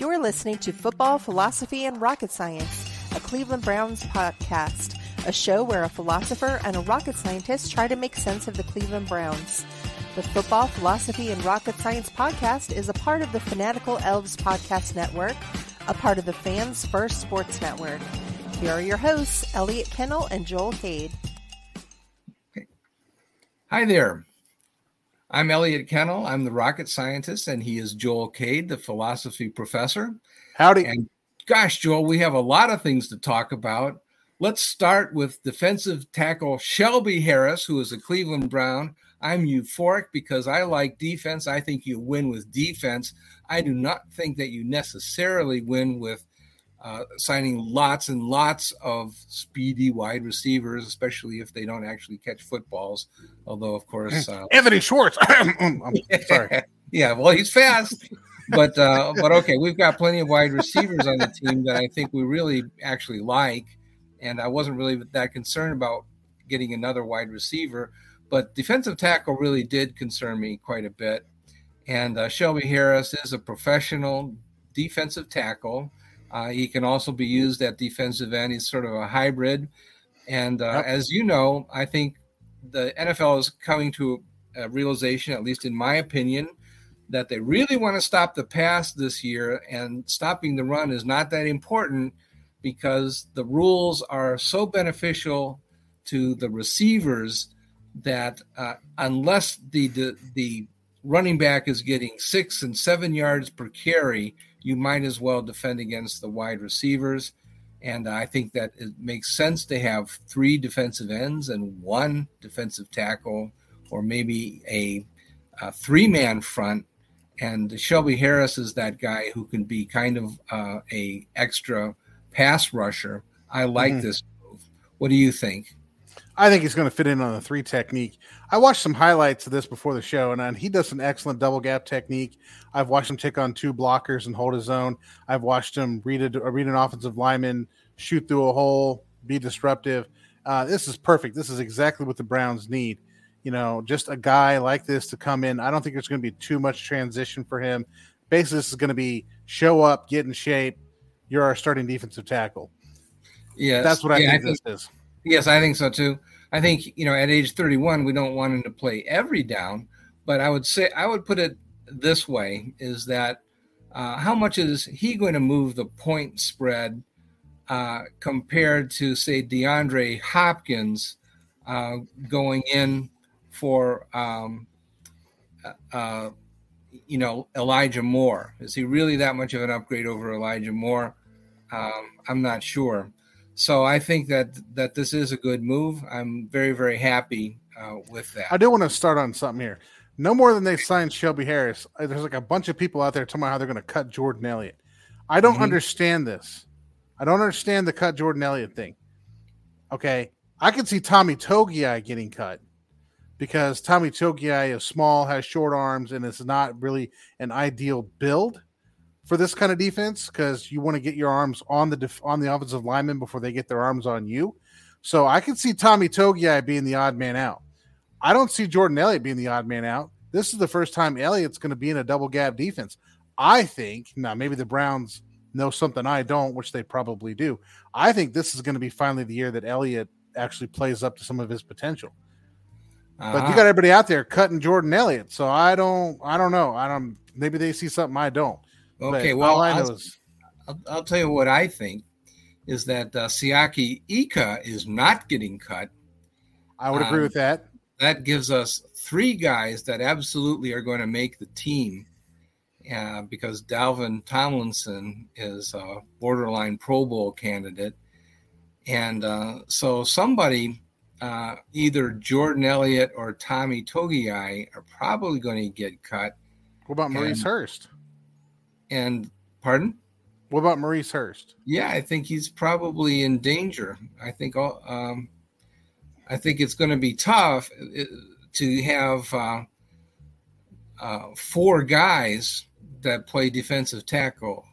You're listening to Football, Philosophy, and Rocket Science, a Cleveland Browns podcast, a show where a philosopher and a rocket scientist try to make sense of the Cleveland Browns. The Football, Philosophy, and Rocket Science podcast is a part of the Fanatical Elves Podcast Network, a part of the Fans First Sports Network. Here are your hosts, Elliot Kennel and Joel Cade. Hi there. I'm Elliot Kennel. I'm the rocket scientist, and he is Joel Cade, the philosophy professor. Howdy. And gosh, Joel, we have a lot of things to talk about. Let's start with defensive tackle Shelby Harris, who is a Cleveland Brown. I'm euphoric because I like defense. I think you win with defense. I do not think that you necessarily win with signing lots and lots of speedy wide receivers, especially if they don't actually catch footballs. Although, of course, Anthony Schwartz. I'm sorry. Yeah, well, he's fast, but okay, we've got plenty of wide receivers on the team that I think we really actually like, and I wasn't really that concerned about getting another wide receiver. But defensive tackle really did concern me quite a bit, and Shelby Harris is a professional defensive tackle. He can also be used at defensive end. He's sort of a hybrid. And yep. As you know, I think the NFL is coming to a realization, at least in my opinion, that they really want to stop the pass this year, and stopping the run is not that important because the rules are so beneficial to the receivers that unless the running back is getting 6 and 7 yards per carry, you might as well defend against the wide receivers. And I think that it makes sense to have 3 defensive ends and 1 defensive tackle, or maybe a 3-man front. And Shelby Harris is that guy who can be kind of a extra pass rusher. I like this move. What do you think? I think he's going to fit in on the 3 technique. I watched some highlights of this before the show, and he does an excellent double gap technique. I've watched him take on 2 blockers and hold his own. I've watched him read an offensive lineman, shoot through a hole, be disruptive. This is perfect. This is exactly what the Browns need. You know, just a guy like this to come in. I don't think there's going to be too much transition for him. Basically, this is going to be show up, get in shape. You're our starting defensive tackle. Yes. That's what I think this is. Yes, I think so too. I think, you know, at age 31, we don't want him to play every down, but I would put it this way, is that how much is he going to move the point spread compared to, say, DeAndre Hopkins going in for, you know, Elijah Moore? Is he really that much of an upgrade over Elijah Moore? I'm not sure. So I think that this is a good move. I'm very, very happy with that. I do want to start on something here. No more than they've signed Shelby Harris, there's like a bunch of people out there talking about how they're going to cut Jordan Elliott. I don't understand this. I don't understand the cut Jordan Elliott thing. Okay. I could see Tommy Togiai getting cut. because Tommy Togiai is small, has short arms, and it's not really an ideal build for this kind of defense because you want to get your arms on the offensive lineman before they get their arms on you. So I can see Tommy Togiai being the odd man out. I don't see Jordan Elliott being the odd man out. This is the first time Elliott's going to be in a double gap defense. I think, now maybe the Browns know something I don't, which they probably do. I think this is going to be finally the year that Elliott actually plays up to some of his potential. But you got everybody out there cutting Jordan Elliott, so I don't know. Maybe they see something I don't. Okay, but well, I'll tell you what I think is that Siaki Ika is not getting cut. I would agree with that. That gives us three guys that absolutely are going to make the team because Dalvin Tomlinson is a borderline Pro Bowl candidate. And so somebody, either Jordan Elliott or Tommy Togiai, are probably going to get cut. What about Maurice Hurst? And pardon? What about Maurice Hurst? Yeah, I think he's probably in danger. I think it's going to be tough to have four guys that play defensive tackle.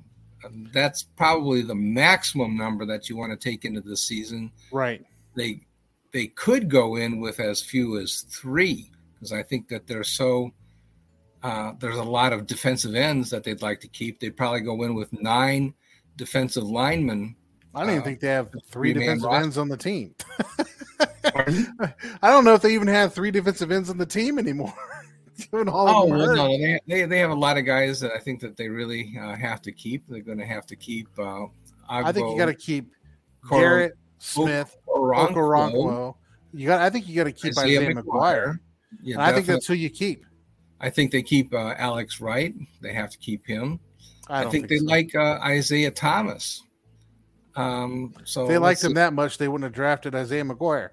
That's probably the maximum number that you want to take into this season. Right. They could go in with as few as three because I think that they're so there's a lot of defensive ends that they'd like to keep. They'd probably go in with 9 defensive linemen. I don't even think they have 3 defensive ends on the team. I don't know if they even have 3 defensive ends on the team anymore. They have a lot of guys that I think that they really have to keep. They're going to have to keep. I think you got to keep Garrett Smith, Okoronkwo. I think you got to keep Isaiah McGuire. Yeah, I think that's who you keep. I think they keep Alex Wright. They have to keep him. I think they like Isaiah Thomas. So if they liked him that much, they wouldn't have drafted Isaiah McGuire.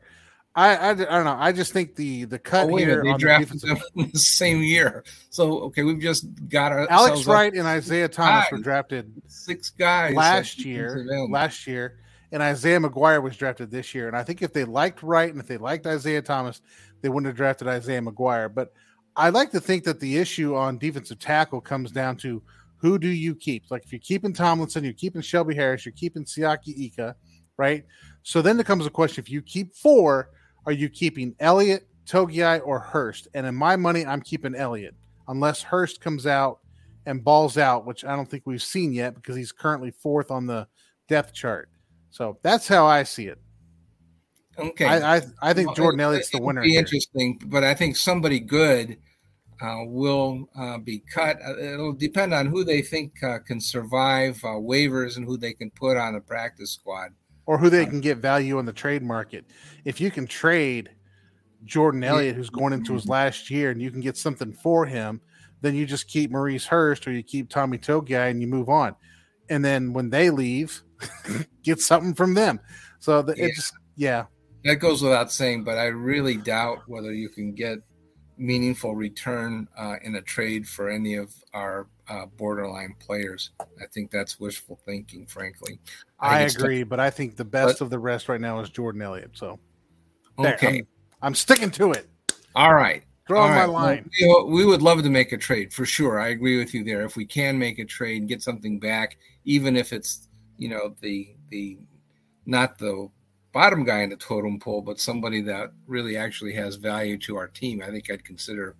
I don't know. I just think the cut here. They drafted him the same year. So, okay, we've just got Alex Wright and Isaiah Thomas were drafted 6 guys last year, and Isaiah McGuire was drafted this year. And I think if they liked Wright and if they liked Isaiah Thomas, they wouldn't have drafted Isaiah McGuire. But I like to think that the issue on defensive tackle comes down to who do you keep? Like if you're keeping Tomlinson, you're keeping Shelby Harris, you're keeping Siaki Ika, right? So then there comes the question, if you keep 4, are you keeping Elliott, Togiai, or Hurst? And in my money, I'm keeping Elliott, unless Hurst comes out and balls out, which I don't think we've seen yet because he's currently 4th on the depth chart. So that's how I see it. Okay, I think Jordan Elliott's the winner. It'll be interesting, but I think somebody good will be cut. It'll depend on who they think can survive waivers and who they can put on the practice squad. Or who they can get value on the trade market. If you can trade Jordan Elliott, who's going into his last year, and you can get something for him, then you just keep Maurice Hurst or you keep Tommy Togiai and you move on. And then when they leave, get something from them. So that goes without saying, but I really doubt whether you can get meaningful return in a trade for any of our borderline players. I think that's wishful thinking, frankly. I agree, but I think the best of the rest right now is Jordan Elliott. So, okay, I'm sticking to it. All right. Throw my line. Well, we would love to make a trade, for sure. I agree with you there. If we can make a trade, get something back, even if it's, the not the bottom guy in the totem pole, but somebody that really actually has value to our team, I think I'd consider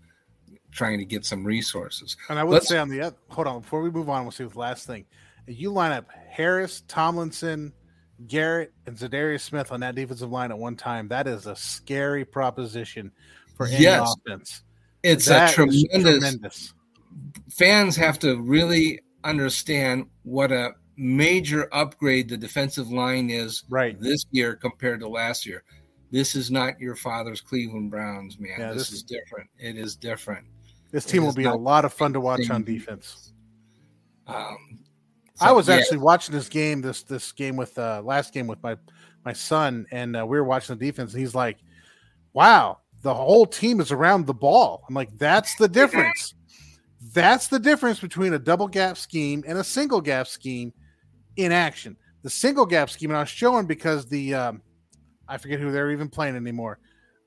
trying to get some resources. And I would say on the other, hold on, before we move on, we'll see with the last thing. You line up Harris, Tomlinson, Garrett, and Zadarius Smith on that defensive line at one time. That is a scary proposition for any offense. It's a tremendous. Fans have to really understand what a major upgrade the defensive line is this year compared to last year. This is not your father's Cleveland Browns, man. Yeah, this is different. It is different. This team will be a lot of fun to watch on defense. I was actually watching this game, this game with last game with my son, and we were watching the defense, and he's like, wow, the whole team is around the ball. I'm like, that's the difference. That's the difference between a double gap scheme and a single gap scheme in action. The single gap scheme, and I was showing because I forget who they're even playing anymore.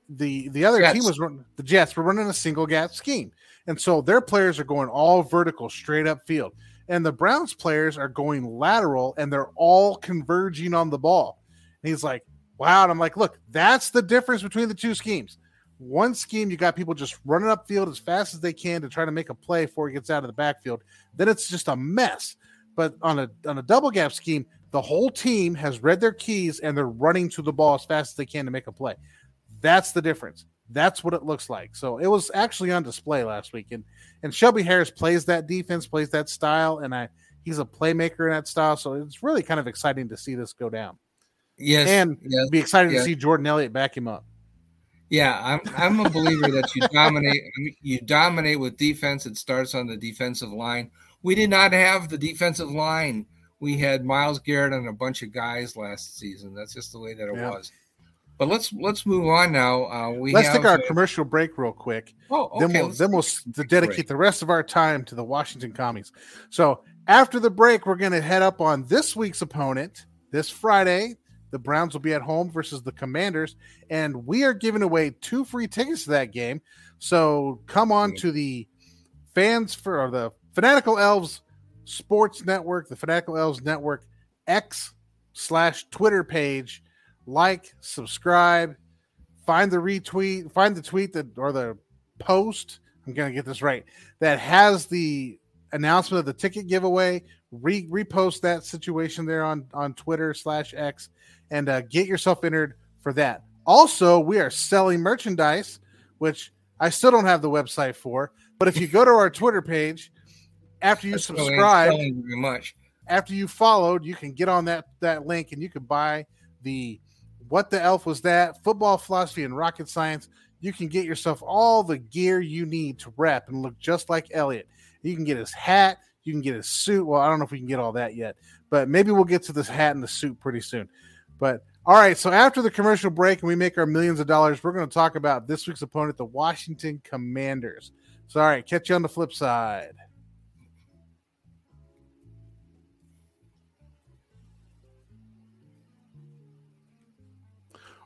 the other team was running, the Jets were running a single gap scheme. And so their players are going all vertical, straight up field. And the Browns players are going lateral, and they're all converging on the ball. And he's like, wow. And I'm like, look, that's the difference between the two schemes. One scheme, you got people just running up field as fast as they can to try to make a play before it gets out of the backfield. Then it's just a mess. But on a double gap scheme, the whole team has read their keys, and they're running to the ball as fast as they can to make a play. That's the difference. That's what it looks like. So it was actually on display last week. And Shelby Harris plays that defense, plays that style, and he's a playmaker in that style. So it's really kind of exciting to see this go down. Yes. And yes, be excited to see Jordan Elliott back him up. Yeah, I'm a believer that you dominate with defense. It starts on the defensive line. We did not have the defensive line. We had Myles Garrett and a bunch of guys last season. That's just the way that it was. But let's move on now. Let's take our commercial break real quick. Oh, okay. Then we'll dedicate the rest of our time to the Washington Commies. So after the break, we're going to head up on this week's opponent this Friday. The Browns will be at home versus the Commanders, and we are giving away 2 free tickets to that game. So come on to the the Fanatical Elves Sports Network, the Fanatical Elves Network X/Twitter page. Like, subscribe, find the retweet, find the tweet or the post. I'm going to get this right. That has the announcement of the ticket giveaway. Repost that situation there on Twitter/X. And get yourself entered for that. Also, we are selling merchandise, which I still don't have the website for. But if you go to our Twitter page, after you subscribe, after you followed, you can get on that link and you can buy the What the Elf Was That? Football, Philosophy, and Rocket Science. You can get yourself all the gear you need to rep and look just like Elliot. You can get his hat. You can get his suit. Well, I don't know if we can get all that yet, but maybe we'll get to this hat and the suit pretty soon. But all right, so after the commercial break and we make our millions of dollars, we're going to talk about this week's opponent, the Washington Commanders. So, all right, catch you on the flip side.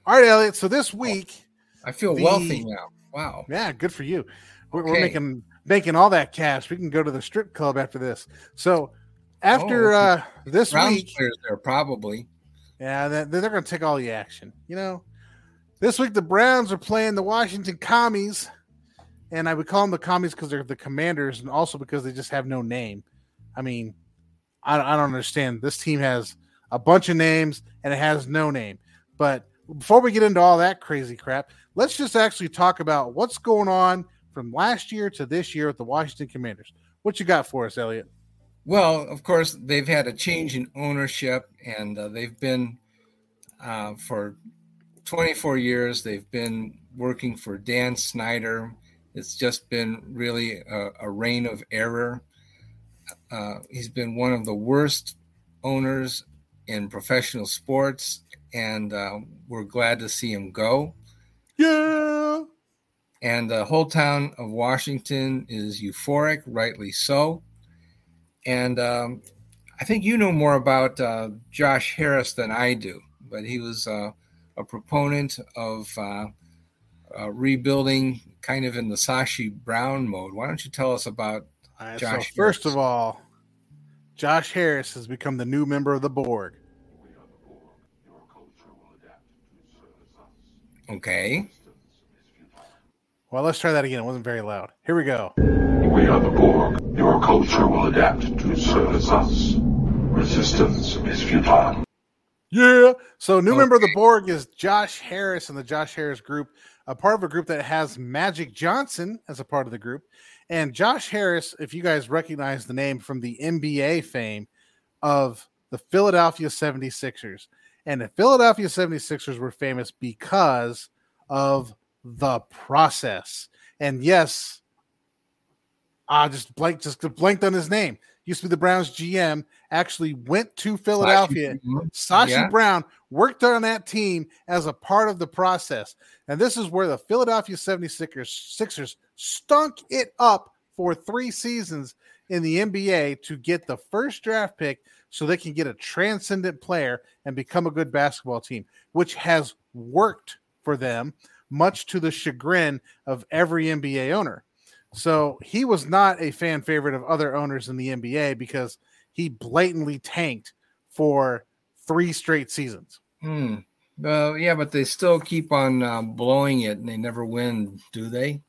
All right, Elliot, so this week... I feel wealthy now. Wow. Yeah, good for you. We're making all that cash. We can go to the strip club after this. So after this week... Browns there, probably. Yeah, they're going to take all the action. You know, this week the Browns are playing the Washington Commies, and I would call them the Commies because they're the Commanders and also because they just have no name. I mean, I don't understand. This team has a bunch of names, and it has no name. But... before we get into all that crazy crap, let's just actually talk about what's going on from last year to this year with the Washington Commanders. What you got for us, Elliot? Well, of course, they've had a change in ownership, and they've been for 24 years, they've been working for Dan Snyder. It's just been really a reign of error. He's been one of the worst owners in professional sports. And we're glad to see him go. Yeah. And the whole town of Washington is euphoric, rightly so. And I think you know more about Josh Harris than I do, but he was a proponent of rebuilding kind of in the Sashi Brown mode. Why don't you tell us about Josh Harris? First of all, Josh Harris has become the new member of the board. Okay. Well, let's try that again. It wasn't very loud. Here we go. We are the Borg. Your culture will adapt to service us. Resistance is futile. Yeah. So new member of the Borg is Josh Harris and the Josh Harris group, a part of a group that has Magic Johnson as a part of the group. And Josh Harris, if you guys recognize the name from the NBA fame of the Philadelphia 76ers. And the Philadelphia 76ers were famous because of the process. And yes, I just blanked on his name. Used to be the Browns GM, actually went to Philadelphia. Sashi Brown worked on that team as a part of the process. And this is where the Philadelphia 76ers stunk it up for 3 seasons in the NBA to get the first draft pick so they can get a transcendent player and become a good basketball team, which has worked for them much to the chagrin of every NBA owner. So he was not a fan favorite of other owners in the NBA because he blatantly tanked for 3 straight seasons. Yeah, but they still keep on blowing it, and they never win, do they?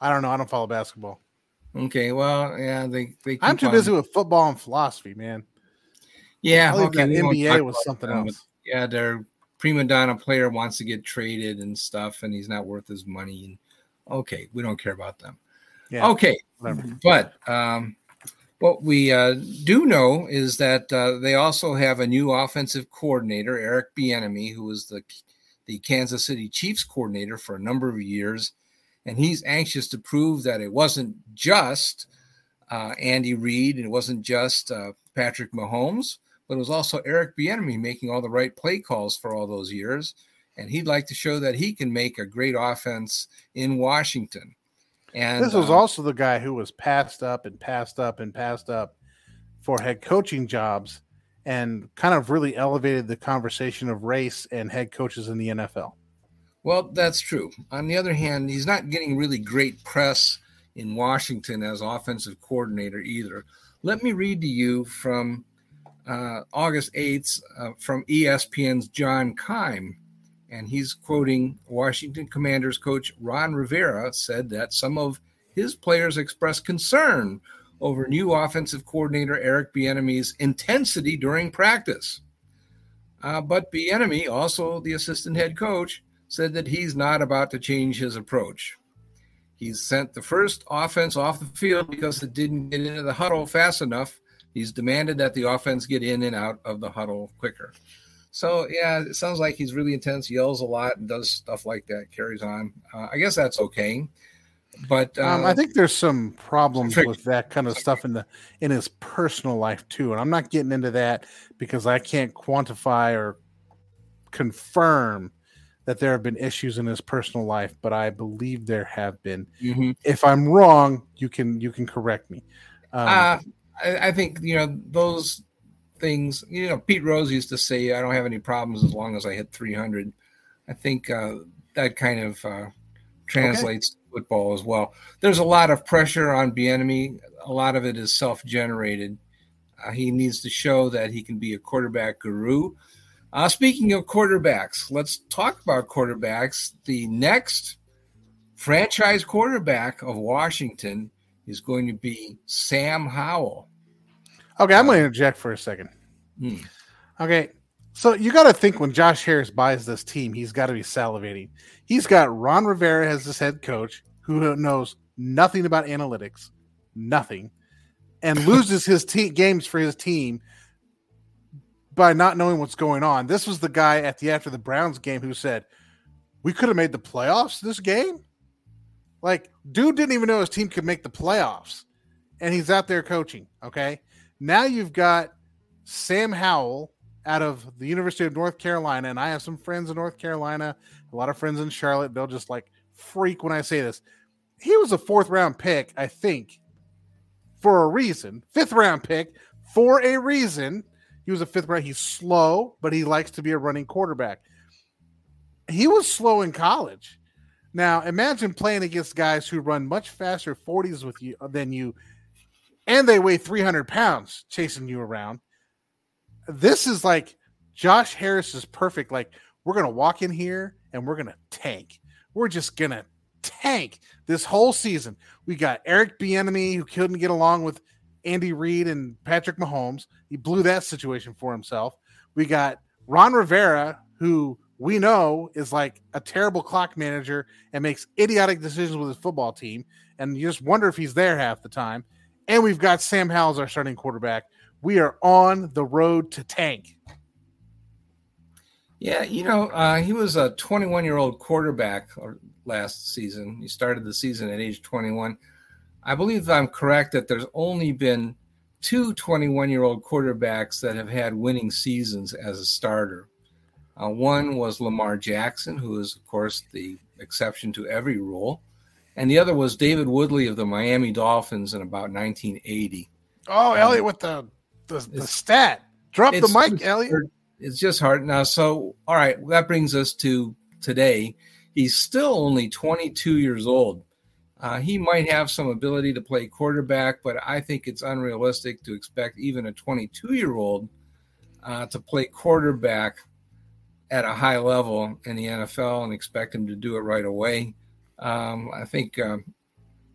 I don't know. I don't follow basketball. Okay, well, yeah, they keep I'm too busy with football and philosophy, man. Yeah, okay. NBA was something else. Yeah, their prima donna player wants to get traded and stuff, and he's not worth his money. Okay, we don't care about them. Yeah, okay, whatever. But what we do know is that they also have a new offensive coordinator, Eric Bieniemy, who was the Kansas City Chiefs coordinator for a number of years, and he's anxious to prove that it wasn't just Andy Reid, and it wasn't just Patrick Mahomes, but it was also Eric Bieniemy making all the right play calls for all those years, and he'd like to show that he can make a great offense in Washington. And this was also the guy who was passed up and passed up and passed up for head coaching jobs and kind of really elevated the conversation of race and head coaches in the NFL. Well, that's true. On the other hand, he's not getting really great press in Washington as offensive coordinator either. Let me read to you from August 8th from ESPN's John Keim. And he's quoting Washington Commanders coach Ron Rivera said that some of his players expressed concern over new offensive coordinator Eric Bieniemy's intensity during practice. But Bieniemy, also the assistant head coach, said that he's not about to change his approach. He's sent the first offense off the field because it didn't get into the huddle fast enough. He's demanded that the offense get in and out of the huddle quicker. So, yeah, it sounds like he's really intense, yells a lot, and does stuff like that, carries on. I guess that's okay. But I think there's some problems with that kind of stuff in his personal life, too. And I'm not getting into that because I can't quantify or confirm that there have been issues in his personal life, but I believe there have been. Mm-hmm. If I'm wrong, you can correct me. I think, those – things, Pete Rose used to say, I don't have any problems as long as I hit 300. I think that kind of translates to football as well. There's a lot of pressure on Bieniemy. A lot of it is self-generated. He needs to show that he can be a quarterback guru. Speaking of quarterbacks, let's talk about quarterbacks. The next franchise quarterback of Washington is going to be Sam Howell. Okay, I'm going to interject for a second. Okay, so you got to think when Josh Harris buys this team, he's got to be salivating. He's got Ron Rivera as his head coach who knows nothing about analytics, nothing, and loses his games for his team by not knowing what's going on. This was the guy after the Browns game who said, we could have made the playoffs this game? Like, dude didn't even know his team could make the playoffs, and he's out there coaching, okay? Now you've got Sam Howell out of the University of North Carolina, and I have some friends in North Carolina, a lot of friends in Charlotte. They'll just, freak when I say this. He was a 4th-round pick, I think, for a reason. 5th-round pick for a reason. He was a 5th round. He's slow, but he likes to be a running quarterback. He was slow in college. Now, imagine playing against guys who run much faster 40s with you than you, and they weigh 300 pounds chasing you around. This is Josh Harris is perfect. We're going to walk in here and we're going to tank. We're just going to tank this whole season. We got Eric Bieniemy, who couldn't get along with Andy Reid and Patrick Mahomes. He blew that situation for himself. We got Ron Rivera, who we know is a terrible clock manager and makes idiotic decisions with his football team. And you just wonder if he's there half the time. And we've got Sam Howell as our starting quarterback. We are on the road to tank. Yeah, he was a 21-year-old quarterback last season. He started the season at age 21. I believe I'm correct that there's only been 2 21-year-old quarterbacks that have had winning seasons as a starter. One was Lamar Jackson, who is, of course, the exception to every rule. And the other was David Woodley of the Miami Dolphins in about 1980. Oh, Elliot with the stat. Drop the mic, Elliot. It's just hard. Now, so, all right, that brings us to today. He's still only 22 years old. He might have some ability to play quarterback, but I think it's unrealistic to expect even a 22-year-old to play quarterback at a high level in the NFL and expect him to do it right away. I think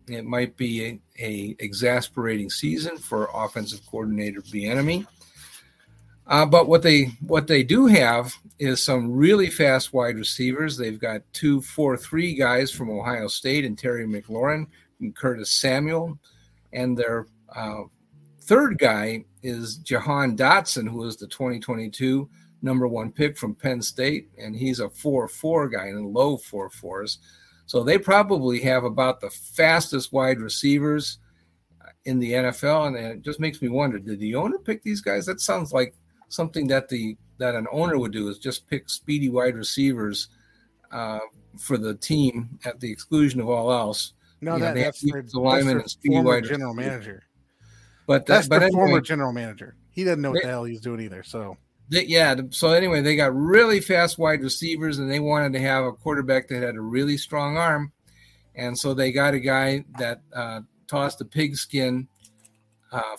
it might be an exasperating season for offensive coordinator Bieniemy. But what they do have is some really fast wide receivers. They've got 2-4-3 guys from Ohio State and Terry McLaurin and Curtis Samuel. And their third guy is Jahan Dotson, who is the 2022 number one pick from Penn State. And he's a 4-4 guy in the low 4-4s. So they probably have about the fastest wide receivers in the NFL. And it just makes me wonder, did the owner pick these guys? That sounds like something that an owner would do, is just pick speedy wide receivers for the team at the exclusion of all else. No, that's the former general manager. But that's the former general manager. He doesn't know what the hell he's doing either. So they got really fast wide receivers, and they wanted to have a quarterback that had a really strong arm, and so they got a guy that tossed a pigskin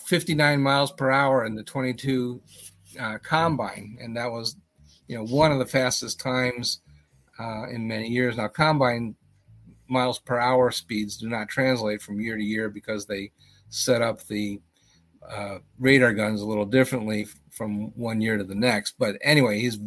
59 miles per hour in the 22. Combine, and that was, one of the fastest times in many years. Now, combine miles per hour speeds do not translate from year to year because they set up the radar guns a little differently from one year to the next. But anyway, he's got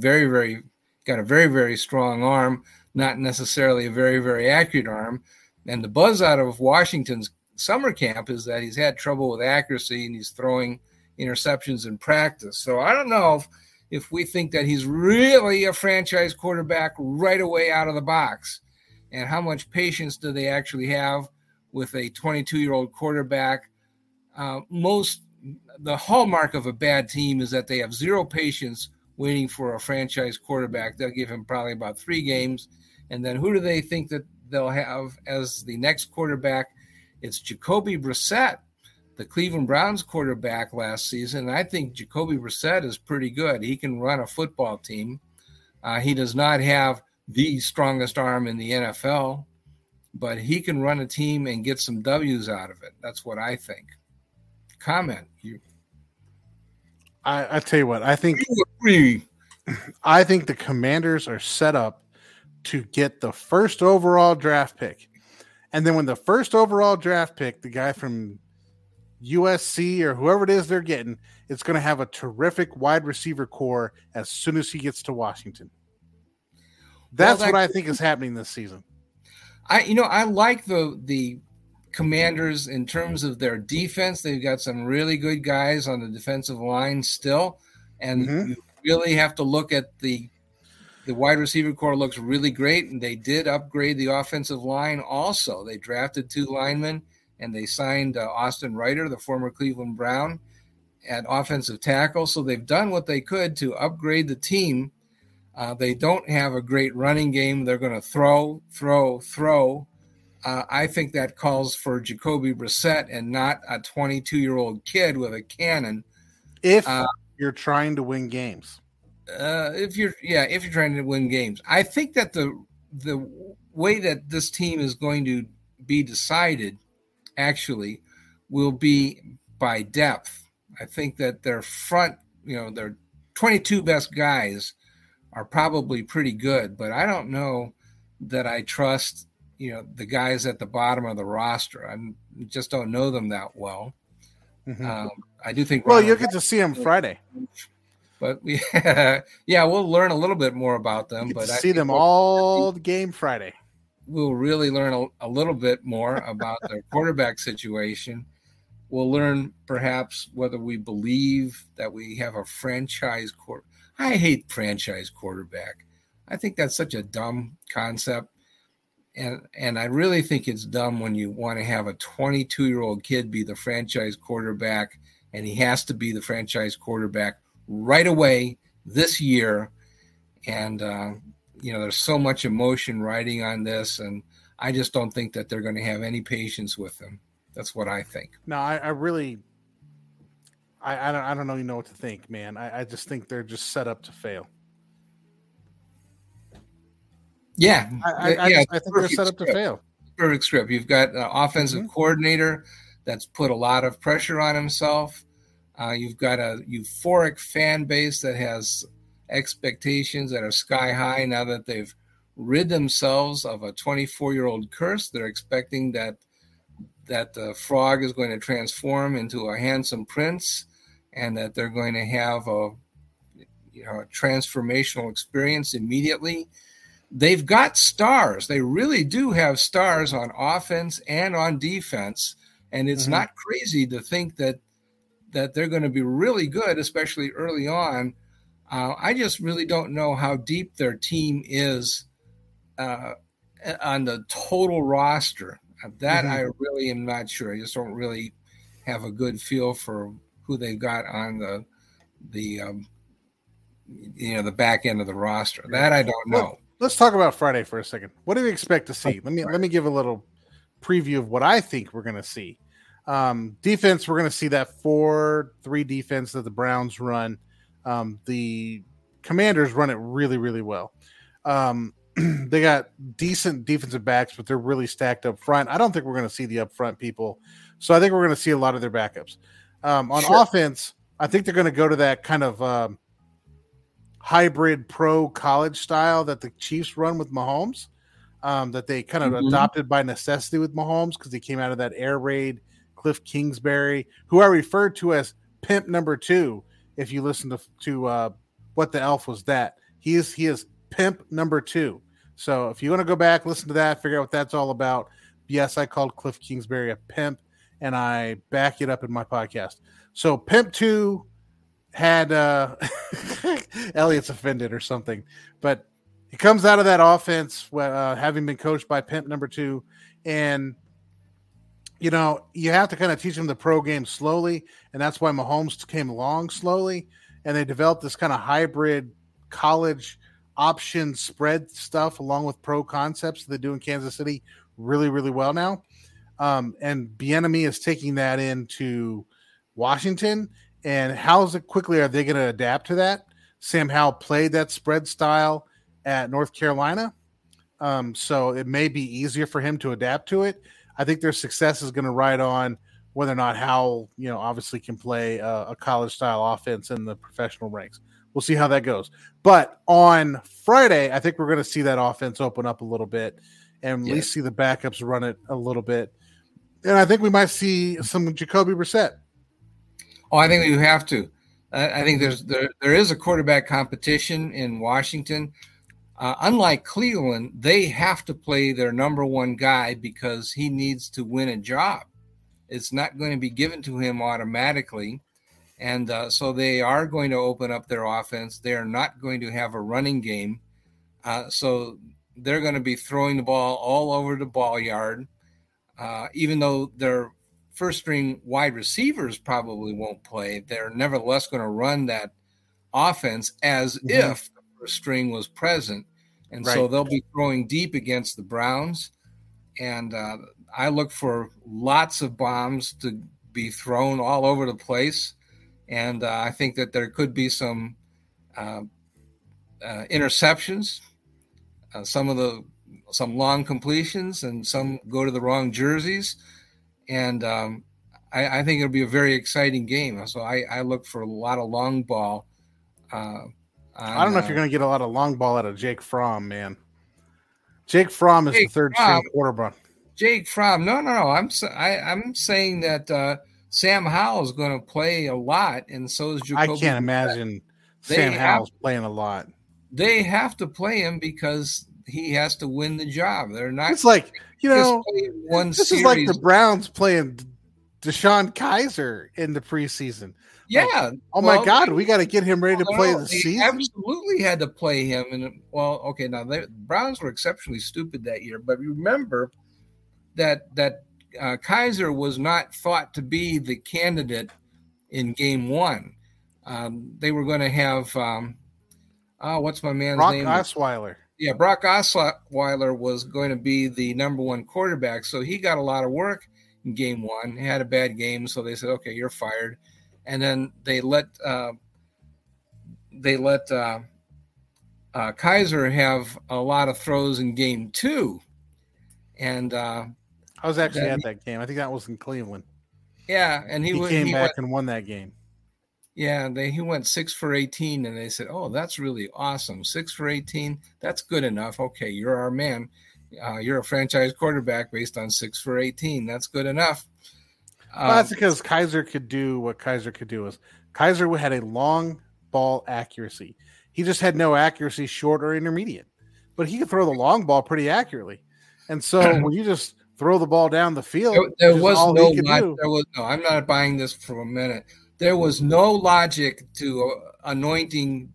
a very, very strong arm, not necessarily a very, very accurate arm. And the buzz out of Washington's summer camp is that he's had trouble with accuracy and he's throwing interceptions in practice. So I don't know if we think that he's really a franchise quarterback right away out of the box, and how much patience do they actually have with a 22-year-old quarterback. The hallmark of a bad team is that they have zero patience waiting for a franchise quarterback. They'll give him probably about 3 games, and then who do they think that they'll have as the next quarterback? It's Jacoby Brissett, the Cleveland Browns quarterback last season. I think Jacoby Brissett is pretty good. He can run a football team. He does not have the strongest arm in the NFL, but he can run a team and get some W's out of it. That's what I think. Comment. I tell you what, I think the Commanders are set up to get the first overall draft pick. And then when the first overall draft pick, the guy from USC or whoever it is they're getting, it's going to have a terrific wide receiver core as soon as he gets to Washington. That's what I think is happening this season. I like the Commanders in terms of their defense. They've got some really good guys on the defensive line still, and you really have to look at the wide receiver core looks really great, and they did upgrade the offensive line also. They drafted 2 linemen, and they signed Austin Ryder, the former Cleveland Brown, at offensive tackle. So they've done what they could to upgrade the team. They don't have a great running game. They're going to throw. I think that calls for Jacoby Brissett and not a 22-year-old kid with a cannon. If you're trying to win games. If you're trying to win games. I think that the way that this team is going to be decided actually will be by depth. I think that their front, their 22 best guys are probably pretty good, but I don't know that I trust, the guys at the bottom of the roster. I just don't know them that well. Mm-hmm. I do think. Well, you'll get to see them Friday. But we'll learn a little bit more about them. But I see them all game Friday. We'll really learn a little bit more about their quarterback situation. We'll learn perhaps whether we believe that we have a franchise quarterback. I hate franchise quarterback. I think that's such a dumb concept. And I really think it's dumb when you want to have a 22-year-old kid be the franchise quarterback, and he has to be the franchise quarterback right away this year. And, there's so much emotion riding on this, and I just don't think that they're going to have any patience with them. That's what I think. No, I really don't know what to think, man. I just think they're just set up to fail. Yeah. I think they're set up to fail. Perfect script. You've got an offensive coordinator that's put a lot of pressure on himself. You've got a euphoric fan base that has expectations that are sky high now that they've rid themselves of a 24-year-old curse. They're expecting that the frog is going to transform into a handsome prince and that they're going to have a transformational experience immediately. They've got stars. They really do have stars on offense and on defense. And it's not crazy to think that they're going to be really good, especially early on. I just really don't know how deep their team is on the total roster. That I really am not sure. I just don't really have a good feel for who they've got on the back end of the roster. That I don't know. Well, let's talk about Friday for a second. What do we expect to see? Let me give a little preview of what I think we're going to see. Defense, we're going to see that 4-3 defense that the Browns run. The Commanders run it really, really well. They got decent defensive backs, but they're really stacked up front. I don't think we're going to see the up front people. So I think we're going to see a lot of their backups. Offense, I think they're going to go to that kind of hybrid pro college style that the Chiefs run with Mahomes, that they kind of adopted by necessity with Mahomes because he came out of that air raid. Cliff Kingsbury, who I referred to as Pimp Number 2, if you listen to What the Elf Was That. He is Pimp Number 2. So if you want to go back, listen to that, figure out what that's all about. Yes, I called Cliff Kingsbury a pimp, and I back it up in my podcast. So Pimp 2 had Elliot's offended or something. But he comes out of that offense having been coached by Pimp Number 2, and you have to kind of teach them the pro game slowly, and that's why Mahomes came along slowly, and they developed this kind of hybrid college option spread stuff along with pro concepts that they do in Kansas City really, really well now. And Bieniemy is taking that into Washington, and how quickly are they going to adapt to that? Sam Howell played that spread style at North Carolina, so it may be easier for him to adapt to it. I think their success is going to ride on whether or not Howell, obviously can play a college-style offense in the professional ranks. We'll see how that goes. But on Friday, I think we're going to see that offense open up a little bit and at least see the backups run it a little bit. And I think we might see some Jacoby Brissett. Oh, I think you have to. I think there is a quarterback competition in Washington. Unlike Cleveland, they have to play their number one guy because he needs to win a job. It's not going to be given to him automatically. And so they are going to open up their offense. They are not going to have a running game. So they're going to be throwing the ball all over the ball yard, even though their first string wide receivers probably won't play. They're nevertheless going to run that offense as if string was present, and so they'll be throwing deep against the Browns, and I look for lots of bombs to be thrown all over the place, and I think that there could be some interceptions, some long completions, and some go to the wrong jerseys, and I think it'll be a very exciting game. So I look for a lot of long ball. I don't know if you're going to get a lot of long ball out of Jake Fromm, man. Jake Fromm is the third string quarterback. Jake Fromm, no. I'm saying that Sam Howell is going to play a lot, and so is Jacoby. I can't imagine Sam Howell's playing a lot. They have to play him because he has to win the job. They're not. It's like this series is like the Browns playing Deshaun Kaiser in the preseason. Yeah. My God, we got to get him ready to play the season. Absolutely had to play him. And now the Browns were exceptionally stupid that year. But remember that Kaiser was not thought to be the candidate in game one. They were going to have, what's my man's name? Brock Osweiler. Yeah, Brock Osweiler was going to be the number one quarterback. So he got a lot of work in game one. He had a bad game. So they said, okay, you're fired. And then they let Kaiser have a lot of throws in game two. And I was actually at that game. I think that was in Cleveland. Yeah, and he came back and won that game. Yeah, he went 6 for 18, and they said, "Oh, that's really awesome. 6 for 18, that's good enough. Okay, you're our man. You're a franchise quarterback based on 6 for 18. That's good enough." Well, that's because Kaiser could do what Kaiser could do. Is Kaiser had a long ball accuracy. He just had no accuracy short or intermediate, but he could throw the long ball pretty accurately. And so when you just throw the ball down the field, I'm not buying this for a minute. There was no logic to anointing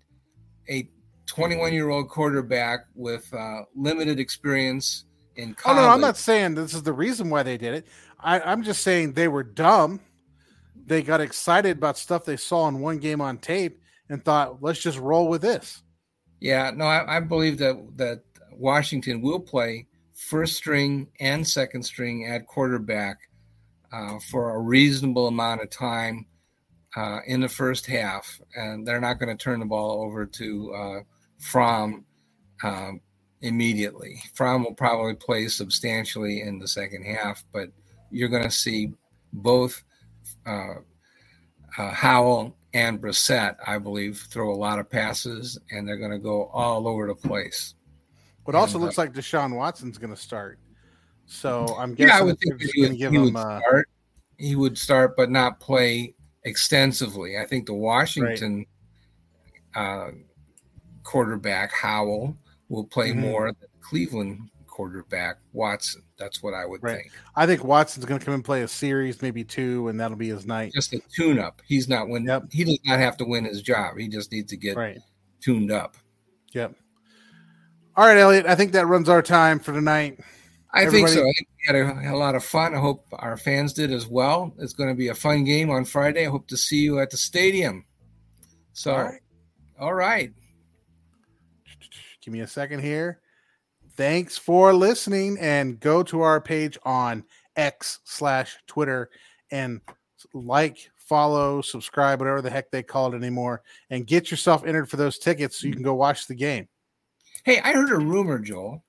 a 21-year-old quarterback with limited experience in college. Oh, no, I'm not saying this is the reason why they did it. I'm just saying they were dumb. They got excited about stuff they saw in one game on tape and thought, let's just roll with this. Yeah, no, I believe that Washington will play first string and second string at quarterback for a reasonable amount of time in the first half, and they're not going to turn the ball over to Fromm immediately. Fromm will probably play substantially in the second half, but you're going to see both Howell and Brissett, I believe, throw a lot of passes, and they're going to go all over the place. But also looks like Deshaun Watson's going to start. So I'm guessing I would think he would start but not play extensively. I think the Washington quarterback, Howell, will play more than Cleveland quarterback, Watson. That's what I would think. I think Watson's going to come and play a series, maybe two, and that'll be his night. Just a tune-up. He's not winning. Yep. He does not have to win his job. He just needs to get tuned up. Yep. All right, Elliot, I think that runs our time for tonight. I think so. I think we had a lot of fun. I hope our fans did as well. It's going to be a fun game on Friday. I hope to see you at the stadium. So, all right. Give me a second here. Thanks for listening, and go to our page on X/Twitter and like, follow, subscribe, whatever the heck they call it anymore, and get yourself entered for those tickets so you can go watch the game. Hey, I heard a rumor, Joel.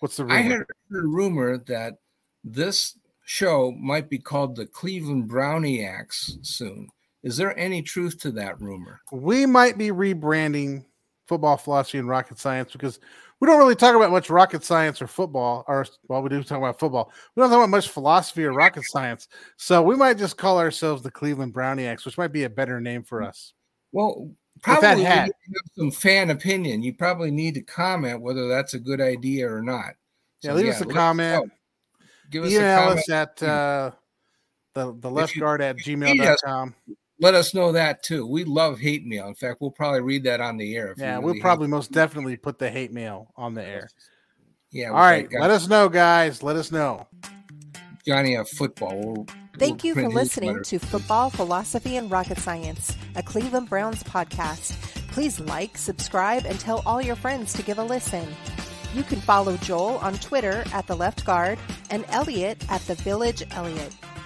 What's the rumor? I heard a rumor that this show might be called the Cleveland Browniacs soon. Is there any truth to that rumor? We might be rebranding Football, Philosophy, and Rocket Science because we don't really talk about much rocket science or football. We do talk about football. We don't talk about much philosophy or rocket science. So we might just call ourselves the Cleveland Browniacs, which might be a better name for us. Well, probably have some fan opinion. You probably need to comment whether that's a good idea or not. So, leave us a comment. Give us a comment. Email us at the leftguard@gmail.com. Let us know that too. We love hate mail. In fact, we'll probably read that on the air. We'll probably most definitely put the hate mail on the air. Yeah. All right. Let us know, guys. Let us know. Johnny of Football. Thank you for listening to Football, Philosophy, and Rocket Science, a Cleveland Browns podcast. Please like, subscribe, and tell all your friends to give a listen. You can follow Joel on Twitter @TheLeftGuard and Elliot @TheVillageElliot.